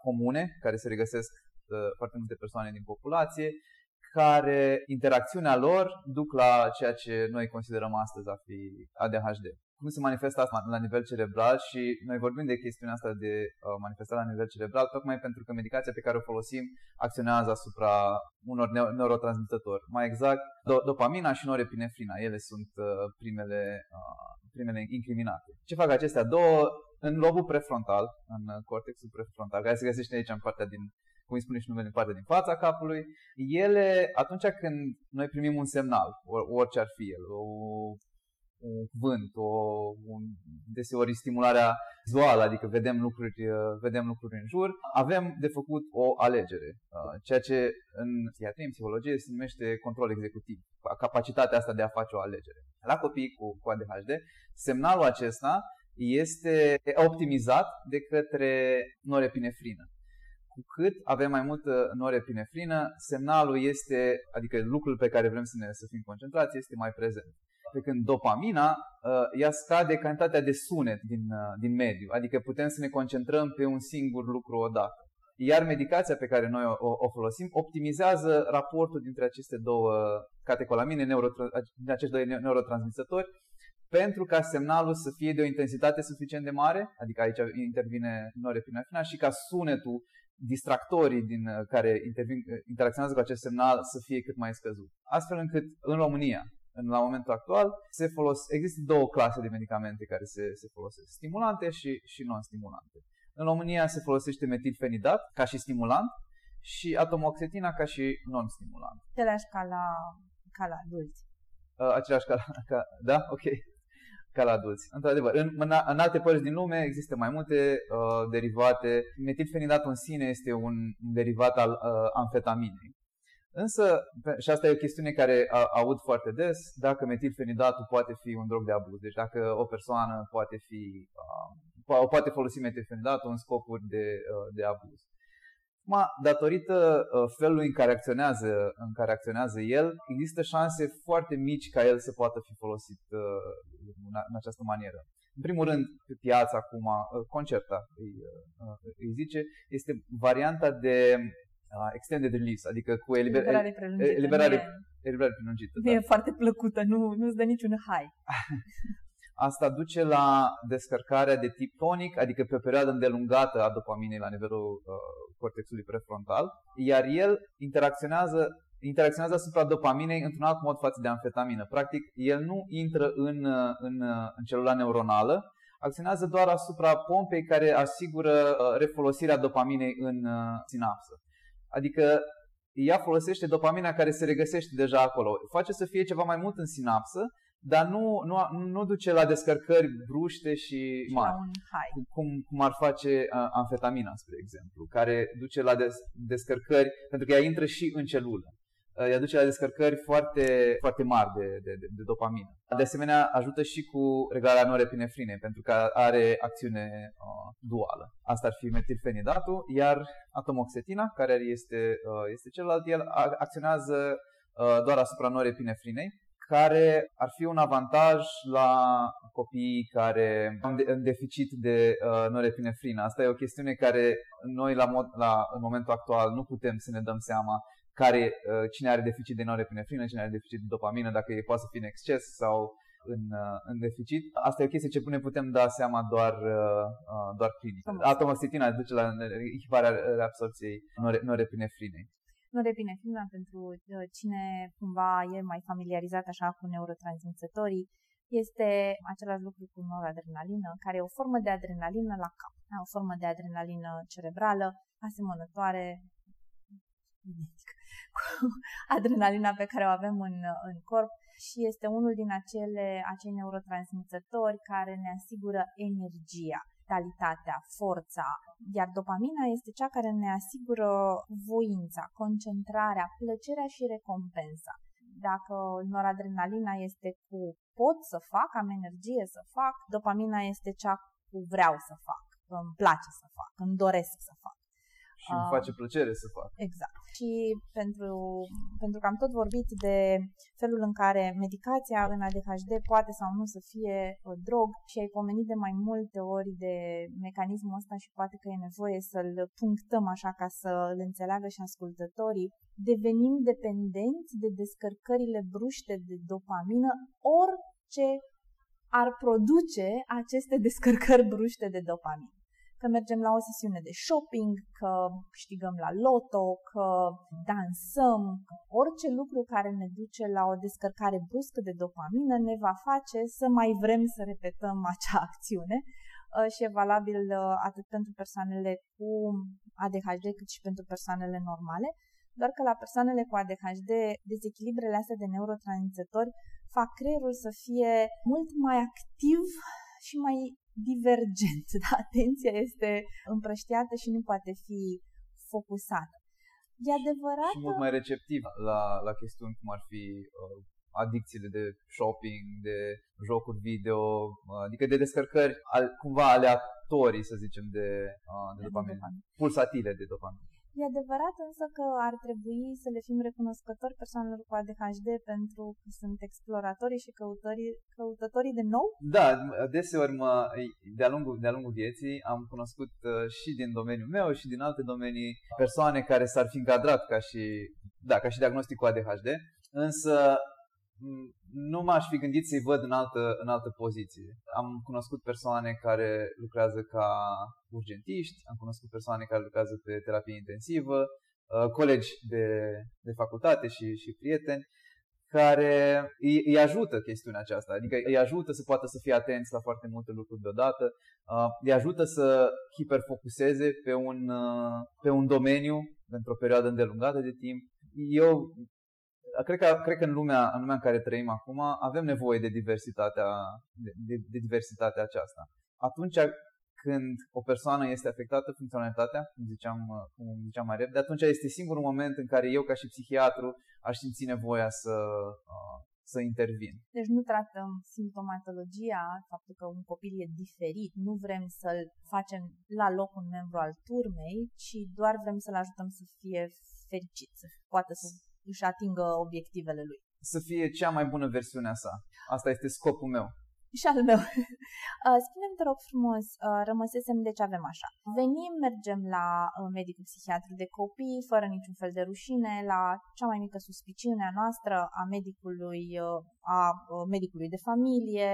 comune care se regăsesc foarte multe persoane din populație, care interacțiunea lor duc la ceea ce noi considerăm astăzi a fi ADHD. Cum se manifestă asta la nivel cerebral? Și noi vorbim de chestiunea asta de manifestare la nivel cerebral tocmai pentru că medicația pe care o folosim acționează asupra unor neurotransmițători. Mai exact, dopamina și norepinefrina. Ele sunt primele incriminate. Ce fac acestea două? În lobul prefrontal, în cortexul prefrontal, care se găsește aici în partea din, cum îi spune și numele, în partea din fața capului, ele, atunci când noi primim un semnal, orice ar fi el, un cuvânt, deseori stimularea vizuală, adică vedem lucruri în jur, avem de făcut o alegere, ceea ce în psihiatrie, în psihologie, se numește control executiv, capacitatea asta de a face o alegere. La copiii cu ADHD, semnalul acesta este optimizat de către norepinefrină. Cu cât avem mai multă norepinefrină, semnalul este, adică lucrul pe care vrem să fim concentrați, este mai prezent. Pe când dopamina, ea scade cantitatea de sunet din mediu, adică putem să ne concentrăm pe un singur lucru odată. Iar medicația pe care noi o folosim optimizează raportul dintre aceste două catecolamine, acești doi neurotransmițători, pentru ca semnalul să fie de o intensitate suficient de mare, adică aici intervine norepinefrina, și ca sunetul, distractorii care interacționează cu acest semnal să fie cât mai scăzut. Astfel încât în România, la momentul actual, există două clase de medicamente care se folosesc, stimulante și non-stimulante. În România se folosește metilfenidat ca și stimulant și atomoxetina ca și non-stimulant. Același ca la adulți. Același ca da? Ok. Ca la adulți. Într-adevăr, în alte părți din lume există mai multe derivate. Metilfenidatul în sine este un derivat al amfetaminei. Însă, și asta e o chestiune care aud foarte des, dacă metilfenidatul poate fi un drog de abuz. Deci dacă o persoană poate folosi metilfenidatul în scopuri de abuz. Datorită felului în care acționează el, există șanse foarte mici ca el să poată fi folosit în această manieră. În primul rând, pe piață acum, Concerta îi zice, este varianta de extended release, adică cu eliberare prelungită. Eliberare prelungită, da. E foarte plăcută, nu-ți dă niciun high. Asta duce la descărcarea de tip tonic, adică pe o perioadă îndelungată a dopaminei la nivelul cortexului prefrontal, iar el interacționează asupra dopaminei într-un alt mod față de amfetamină. Practic, el nu intră în celula neuronală, acționează doar asupra pompei care asigură refolosirea dopaminei în sinapsă. Adică ea folosește dopamina care se regăsește deja acolo. Face să fie ceva mai mult în sinapsă, dar nu duce la descărcări bruște și mari, cum ar face amfetamina, spre exemplu, care duce la descărcări, pentru că ea intră și în celulă. Ea duce la descărcări foarte, foarte mari de dopamină. De asemenea, ajută și cu reglarea norepinefrinei, pentru că are acțiune duală. Asta ar fi metilfenidatul, iar atomoxetina, care este celălalt, el acționează doar asupra norepinefrinei, care ar fi un avantaj la copiii care au un deficit de norepinefrină. Asta e o chestiune care noi, în momentul actual, nu putem să ne dăm seama cine are deficit de norepinefrină, cine are deficit de dopamină, dacă e poate să fie în exces sau în deficit. Asta e o chestie ce ne putem da seama doar clinic. Atomoxetina duce la echiparea reabsorției norepinefrinei. Norepinefrina, pentru cine cumva e mai familiarizat așa cu neurotransmițătorii, este același lucru cu noradrenalină, care e o formă de adrenalină la cap, o formă de adrenalină cerebrală asemănătoare cu adrenalina pe care o avem în corp și este unul din acei neurotransmițători care ne asigură energia, vitalitatea, forța, iar dopamina este cea care ne asigură voința, concentrarea, plăcerea și recompensa. Dacă noradrenalina este cu pot să fac, am energie să fac, dopamina este cea cu vreau să fac, îmi place să fac, îmi doresc să fac. Și îmi face plăcere să fac. Exact. Și pentru că am tot vorbit de felul în care medicația în ADHD poate sau nu să fie drog și ai pomenit de mai multe ori de mecanismul ăsta și poate că e nevoie să-l punctăm așa ca să îl înțeleagă și ascultătorii, devenim dependenți de descărcările bruște de dopamină, orice ar produce aceste descărcări bruște de dopamină. Că mergem la o sesiune de shopping, că câștigăm la loto, că dansăm, orice lucru care ne duce la o descărcare bruscă de dopamină ne va face să mai vrem să repetăm acea acțiune și e valabil atât pentru persoanele cu ADHD cât și pentru persoanele normale, doar că la persoanele cu ADHD dezechilibrele astea de neurotransmițători fac creierul să fie mult mai activ și mai divergent. Da? Atenția este împrăștiată și nu poate fi focusată. E adevărat? Și mult mai receptiv la chestiuni cum ar fi adicțiile de shopping, de jocuri video, adică de descărcări cumva aleatorii, să zicem, de dopamină, pulsatile de dopamină. E adevărat însă că ar trebui să le fim recunoscători persoanelor cu ADHD pentru că sunt exploratorii și căutătorii de nou? Da, deseori de-a lungul vieții am cunoscut și din domeniul meu și din alte domenii persoane care s-ar fi încadrat ca și diagnostic cu ADHD, însă nu m-aș fi gândit să-i văd în altă poziție. Am cunoscut persoane care lucrează ca urgentiști, am cunoscut persoane care lucrează pe terapie intensivă, colegi de facultate și prieteni care îi ajută chestiunea aceasta. Adică îi ajută să poată să fie atenți la foarte multe lucruri deodată, îi ajută să hiperfocuseze pe un domeniu pentru o perioadă îndelungată de timp. Eu cred că în lumea în care trăim acum avem nevoie de diversitatea aceasta. Atunci când o persoană este afectată funcționalitatea, cum ziceam mai repede, atunci este singurul moment în care eu, ca și psihiatru, aș simți nevoia să intervin. Deci nu tratăm simptomatologia, faptul că un copil e diferit, nu vrem să-l facem la loc un membru al turmei, ci doar vrem să-l ajutăm să fie fericit, să poată să își atingă obiectivele lui. Să fie cea mai bună versiunea sa. Asta este scopul meu. Și al meu. Spune-mi, te rog frumos, rămăsesem, deci avem așa. Venim, mergem la medicul psihiatru de copii, fără niciun fel de rușine, la cea mai mică suspiciune a noastră, a medicului de familie,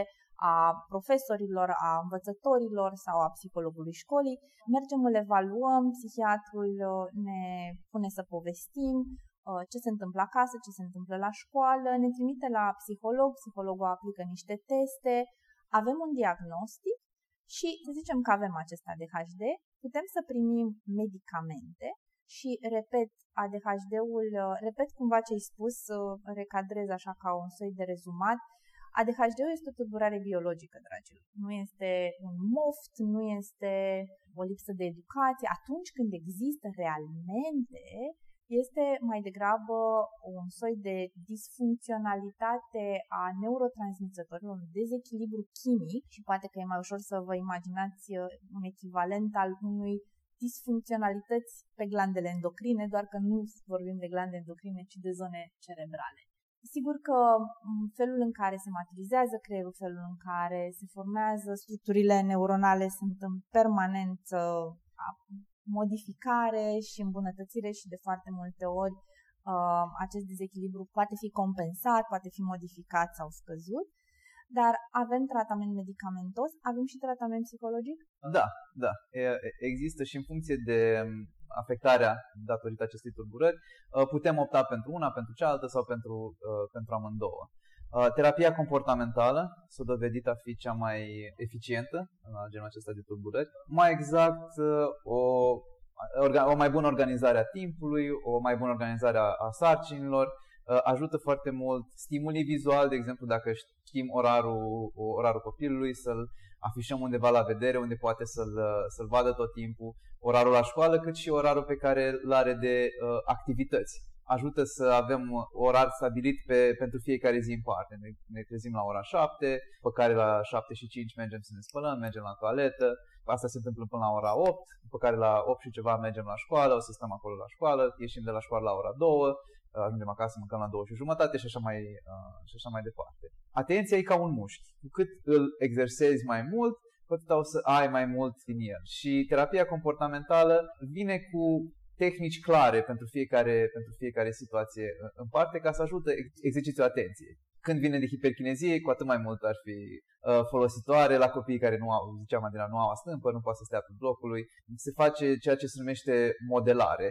a profesorilor, a învățătorilor sau a psihologului școlii. Mergem, îl evaluăm, psihiatrul ne pune să povestim ce se întâmplă acasă, ce se întâmplă la școală, ne trimite la psiholog, psihologul aplică niște teste, avem un diagnostic și să zicem că avem acest ADHD, putem să primim medicamente și repet ADHD-ul, repet cumva ce ai spus, recadrez așa ca un soi de rezumat. ADHD-ul este o tulburare biologică, dragilor. Nu este un moft, nu este o lipsă de educație. Atunci când există realmente, este mai degrabă un soi de disfuncționalitate a neurotransmițătorilor, un dezechilibru chimic și poate că e mai ușor să vă imaginați un echivalent al unui disfuncționalități pe glandele endocrine, doar că nu vorbim de glande endocrine, ci de zone cerebrale. Sigur că felul în care se maturizează creierul, felul în care se formează structurile neuronale sunt în permanență modificare și îmbunătățire și de foarte multe ori acest dezechilibru poate fi compensat, poate fi modificat sau scăzut, dar avem tratament medicamentos, avem și tratament psihologic? Da, există și în funcție de afectarea datorită acestei tulburări, putem opta pentru una, pentru cealaltă sau pentru amândouă. Terapia comportamentală s-a dovedit a fi cea mai eficientă în genul acesta de tulburări. Mai exact, o mai bună organizare a timpului, o mai bună organizare a sarcinilor, ajută foarte mult stimulii vizuali, de exemplu, dacă știm orarul copilului, să-l afișăm undeva la vedere, unde poate să-l vadă tot timpul, orarul la școală, cât și orarul pe care îl are de activități. Ajută să avem orar stabilit pentru fiecare zi în parte. Ne trezim la ora 7, după care la 7:05 mergem să ne spălăm, mergem la toaletă. Asta se întâmplă până la ora 8, după care la 8 și ceva mergem la școală, o să stăm acolo la școală, ieșim de la școală la ora 2, ajungem acasă, mâncăm la 2:30 și așa mai departe. Atenția e ca un mușchi. Cu cât îl exersezi mai mult, cu atât o să ai mai mult din el. Și terapia comportamentală vine cu tehnici clare pentru fiecare situație în parte, ca să ajute exercițiul atenției. Când vine de hiperchinezie, cu atât mai mult ar fi folositoare la copiii care nu au, ziceam Adela, nu au astâmpă, nu poate să stea pe blocului. Se face ceea ce se numește modelare.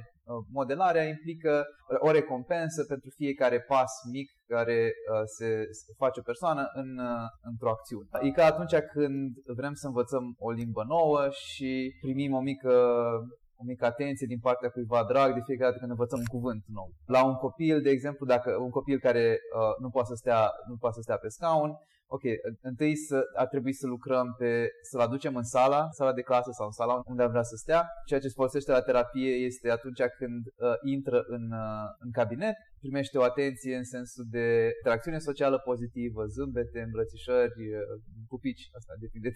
Modelarea implică o recompensă pentru fiecare pas mic care se face o persoană într-o acțiune. E ca atunci când vrem să învățăm o limbă nouă și primim o mică atenție din partea cuiva drag de fiecare dată când învățăm un cuvânt nou. La un copil, de exemplu, dacă un copil care nu poate să stea pe scaun, ok, întâi ar trebui să lucrăm să-l aducem în sala de clasă sau în sala unde ar vrea să stea. Ceea ce se folosește la terapie este atunci când intră în cabinet, primește o atenție în sensul de interacțiune socială pozitivă, zâmbete, îmbrățișări, pupici, asta depinde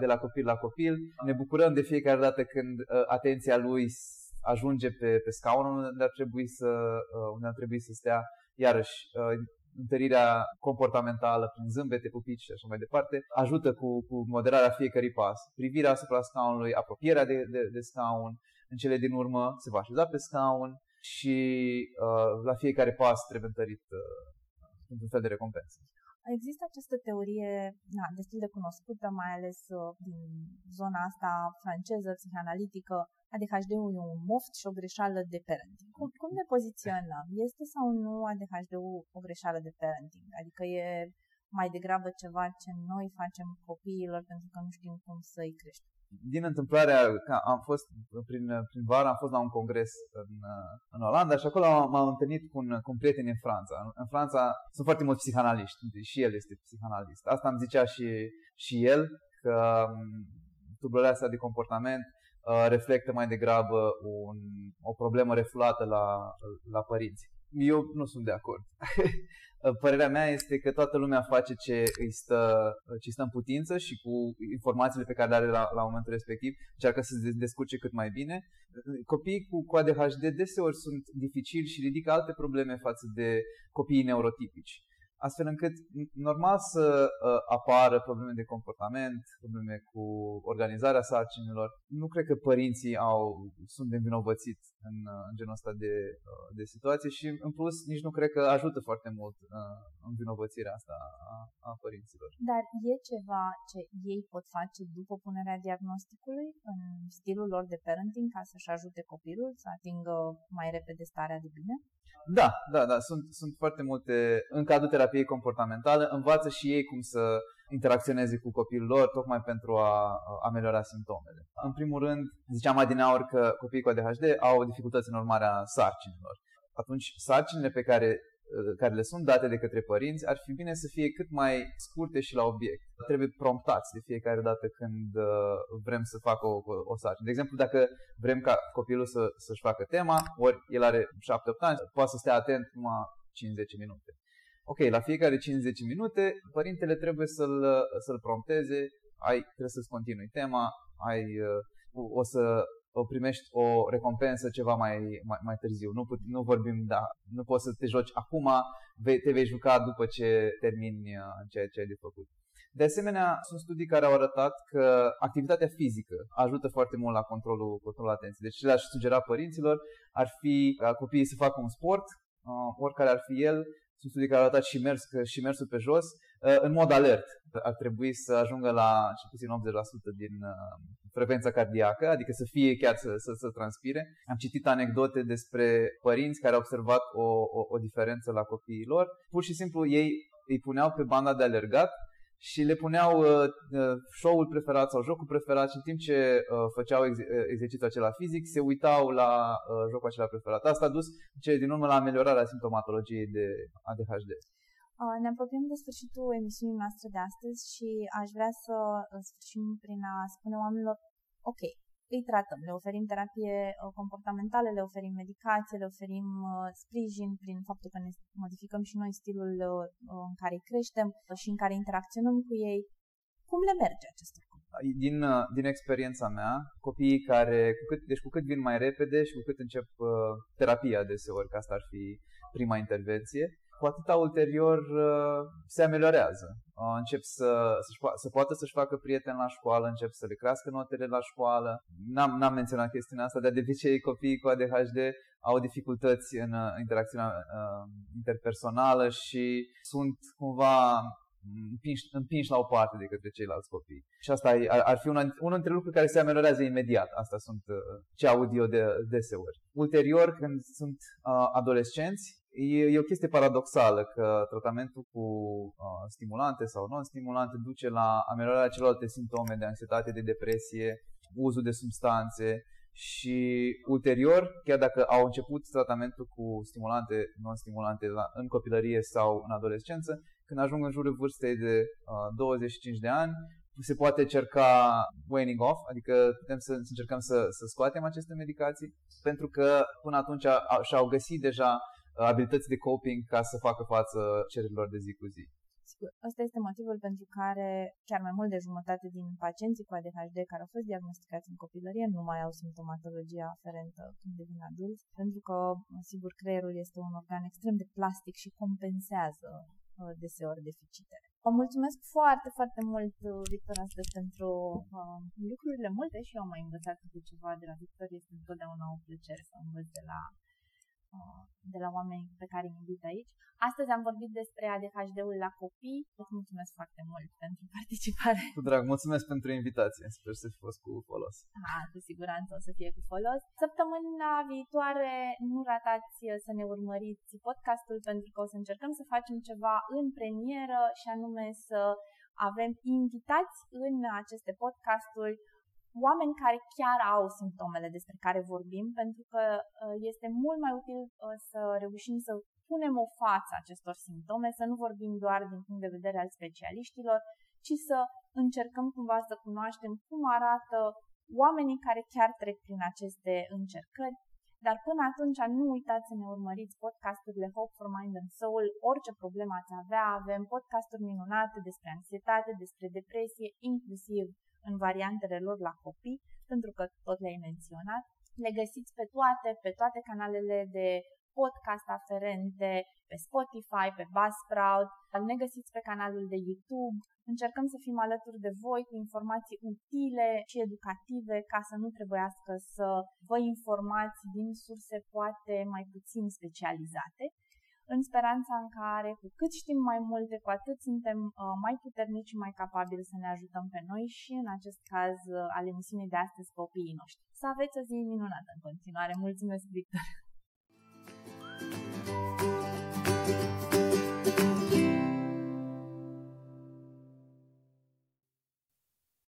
de la copil la copil. Ne bucurăm de fiecare dată când atenția lui ajunge pe scaunul unde ar trebui să stea. Iarăși, întărirea comportamentală prin zâmbete, pupici și așa mai departe ajută cu moderarea fiecărui pas. Privirea asupra scaunului, apropierea de scaun, în cele din urmă se va așeza pe scaun și la fiecare pas trebuie întărit într-un fel de recompensă. Există această teorie destul de cunoscută, mai ales din zona asta franceză, psihanalitică, ADHD-ul e un moft și o greșeală de parenting. Cum ne poziționăm? Este sau nu ADHD-ul o greșeală de parenting? Adică e mai degrabă ceva ce noi facem copiilor pentru că nu știm cum să-i creștem. Din întâmplare, am fost prin vară, am fost la un congres în Olanda și acolo m-am întâlnit cu un prieten în Franța. În Franța sunt foarte mulți psihanaliști și el este psihanalist. Asta îmi zicea și el, că tulburarea asta de comportament reflectă mai degrabă o problemă reflată la părinți. Eu nu sunt de acord. Părerea mea este că toată lumea face ce îi stă în putință și cu informațiile pe care le are la momentul respectiv încearcă să se descurce cât mai bine. Copiii cu ADHD deseori sunt dificili și ridică alte probleme față de copiii neurotipici, astfel încât normal să apară probleme de comportament, probleme cu organizarea sarcinilor. Nu cred că părinții sunt învinovățiți în genul ăsta de situație și, în plus, nici nu cred că ajută foarte mult învinovățirea asta a părinților. Dar e ceva ce ei pot face după punerea diagnosticului în stilul lor de parenting ca să-și ajute copilul să atingă mai repede starea de bine? Da, sunt foarte multe. În cadrul terapiei comportamentale învață și ei cum să interacționeze cu copilul lor, tocmai pentru a ameliora simptomele. În primul rând, ziceam mai dinaori că copiii cu ADHD au dificultăți în urmarea sarcinilor. Atunci, sarcinile pe care le sunt date de către părinți ar fi bine să fie cât mai scurte și la obiect. Trebuie promptați de fiecare dată când vrem să facă o sarcină. De exemplu, dacă vrem ca copilul să-și facă tema, ori el are 7-8 ani, poate să stea atent numai 5-10 minute. Ok, la fiecare 5-10 minute, părintele trebuie să-l prompteze, trebuie să-ți continui tema, o să primești o recompensă ceva mai târziu. Nu vorbim, nu poți să te joci acum, te vei juca după ce termini ceea ce ai de făcut. De asemenea, sunt studii care au arătat că activitatea fizică ajută foarte mult la controlul atenției. Deci ce le-aș sugera părinților ar fi ca copiii să facă un sport, oricare ar fi el. Sunt studii care au arătat și mersul pe jos, în mod alert. Ar trebui să ajungă la cel puțin 80% din frecvența cardiacă, adică să fie chiar să transpire. Am citit anecdote despre părinți care au observat o diferență la copiii lor. Pur și simplu ei îi puneau pe banda de alergat și le puneau show-ul preferat sau jocul preferat și în timp ce făceau exercițiul acela fizic, se uitau la jocul acela preferat. Asta a dus în cele din urmă la ameliorarea simptomatologiei de ADHD. Ne apropiem de sfârșitul emisiunii noastre de astăzi și aș vrea să sfârșim prin a spune oamenilor, ok, îi tratăm, le oferim terapie comportamentală, le oferim medicație, le oferim sprijin prin faptul că ne modificăm și noi stilul în care creștem și în care interacționăm cu ei. Cum le merge acest lucru? Din experiența mea, copiii care, cu cât vin mai repede și cu cât încep terapia deseori, că asta ar fi prima intervenție, cu atâta ulterior se ameliorează. Încep să poată să-și facă prieteni la școală, încep să le crească notele la școală. N-am menționat chestiunea asta, dar de obicei copiii cu ADHD au dificultăți în interacțiunea interpersonală și sunt cumva împinși la o parte de către ceilalți copii. Și asta ar fi unul dintre lucruri care se ameliorează imediat. Asta sunt ce aud eu deseori. Ulterior, când sunt adolescenți, e o chestie paradoxală că tratamentul cu stimulante sau non-stimulante duce la ameliorarea celorlalte simptome de anxietate, de depresie, uzul de substanțe și ulterior, chiar dacă au început tratamentul cu stimulante, non-stimulante în copilărie sau în adolescență, când ajung în jurul vârstei de 25 de ani, se poate cerca waning off, adică putem să încercăm să scoatem aceste medicații, pentru că până atunci și-au găsit deja abilități de coping ca să facă față cererilor de zi cu zi. Sigur, ăsta este motivul pentru care chiar mai mult de jumătate din pacienții cu ADHD care au fost diagnosticați în copilărie nu mai au simptomatologia aferentă când devin adulți, pentru că, sigur, creierul este un organ extrem de plastic și compensează deseori deficitele. Vă mulțumesc foarte, foarte mult, Victor, astăzi pentru lucrurile multe și eu am mai învățat cu ceva de la Victor. Este întotdeauna o plăcere să învăț de la de la oamenii pe care îi invit aici. Astăzi am vorbit despre ADHD-ul la copii. Îți mulțumesc foarte mult pentru participare. Cu drag, mulțumesc pentru invitație. Sper să fi fost cu folos. Cu siguranță o să fie cu folos. Săptămâna viitoare nu ratați să ne urmăriți podcastul, pentru că o să încercăm să facem ceva în premieră și anume să avem invitați în aceste podcasturi oameni care chiar au simptomele despre care vorbim, pentru că este mult mai util să reușim să punem o față acestor simptome, să nu vorbim doar din punct de vedere al specialiștilor, ci să încercăm cumva să cunoaștem cum arată oamenii care chiar trec prin aceste încercări. Dar până atunci nu uitați să ne urmăriți podcasturile Hope for Mind and Soul. Orice problemă ați avea, avem podcasturi minunate despre anxietate, despre depresie, inclusiv în variantele lor la copii, pentru că tot le-ai menționat. Le găsiți pe toate canalele de podcast aferente, pe Spotify, pe Buzzsprout, ne găsiți pe canalul de YouTube. Încercăm să fim alături de voi cu informații utile și educative ca să nu trebuiască să vă informați din surse poate mai puțin specializate, în speranța în care, cu cât știm mai multe, cu atât suntem mai puternici și mai capabili să ne ajutăm pe noi și, în acest caz, al emisiunii de astăzi, copiii noștri. Să aveți o zi minunată în continuare. Mulțumesc, Victor!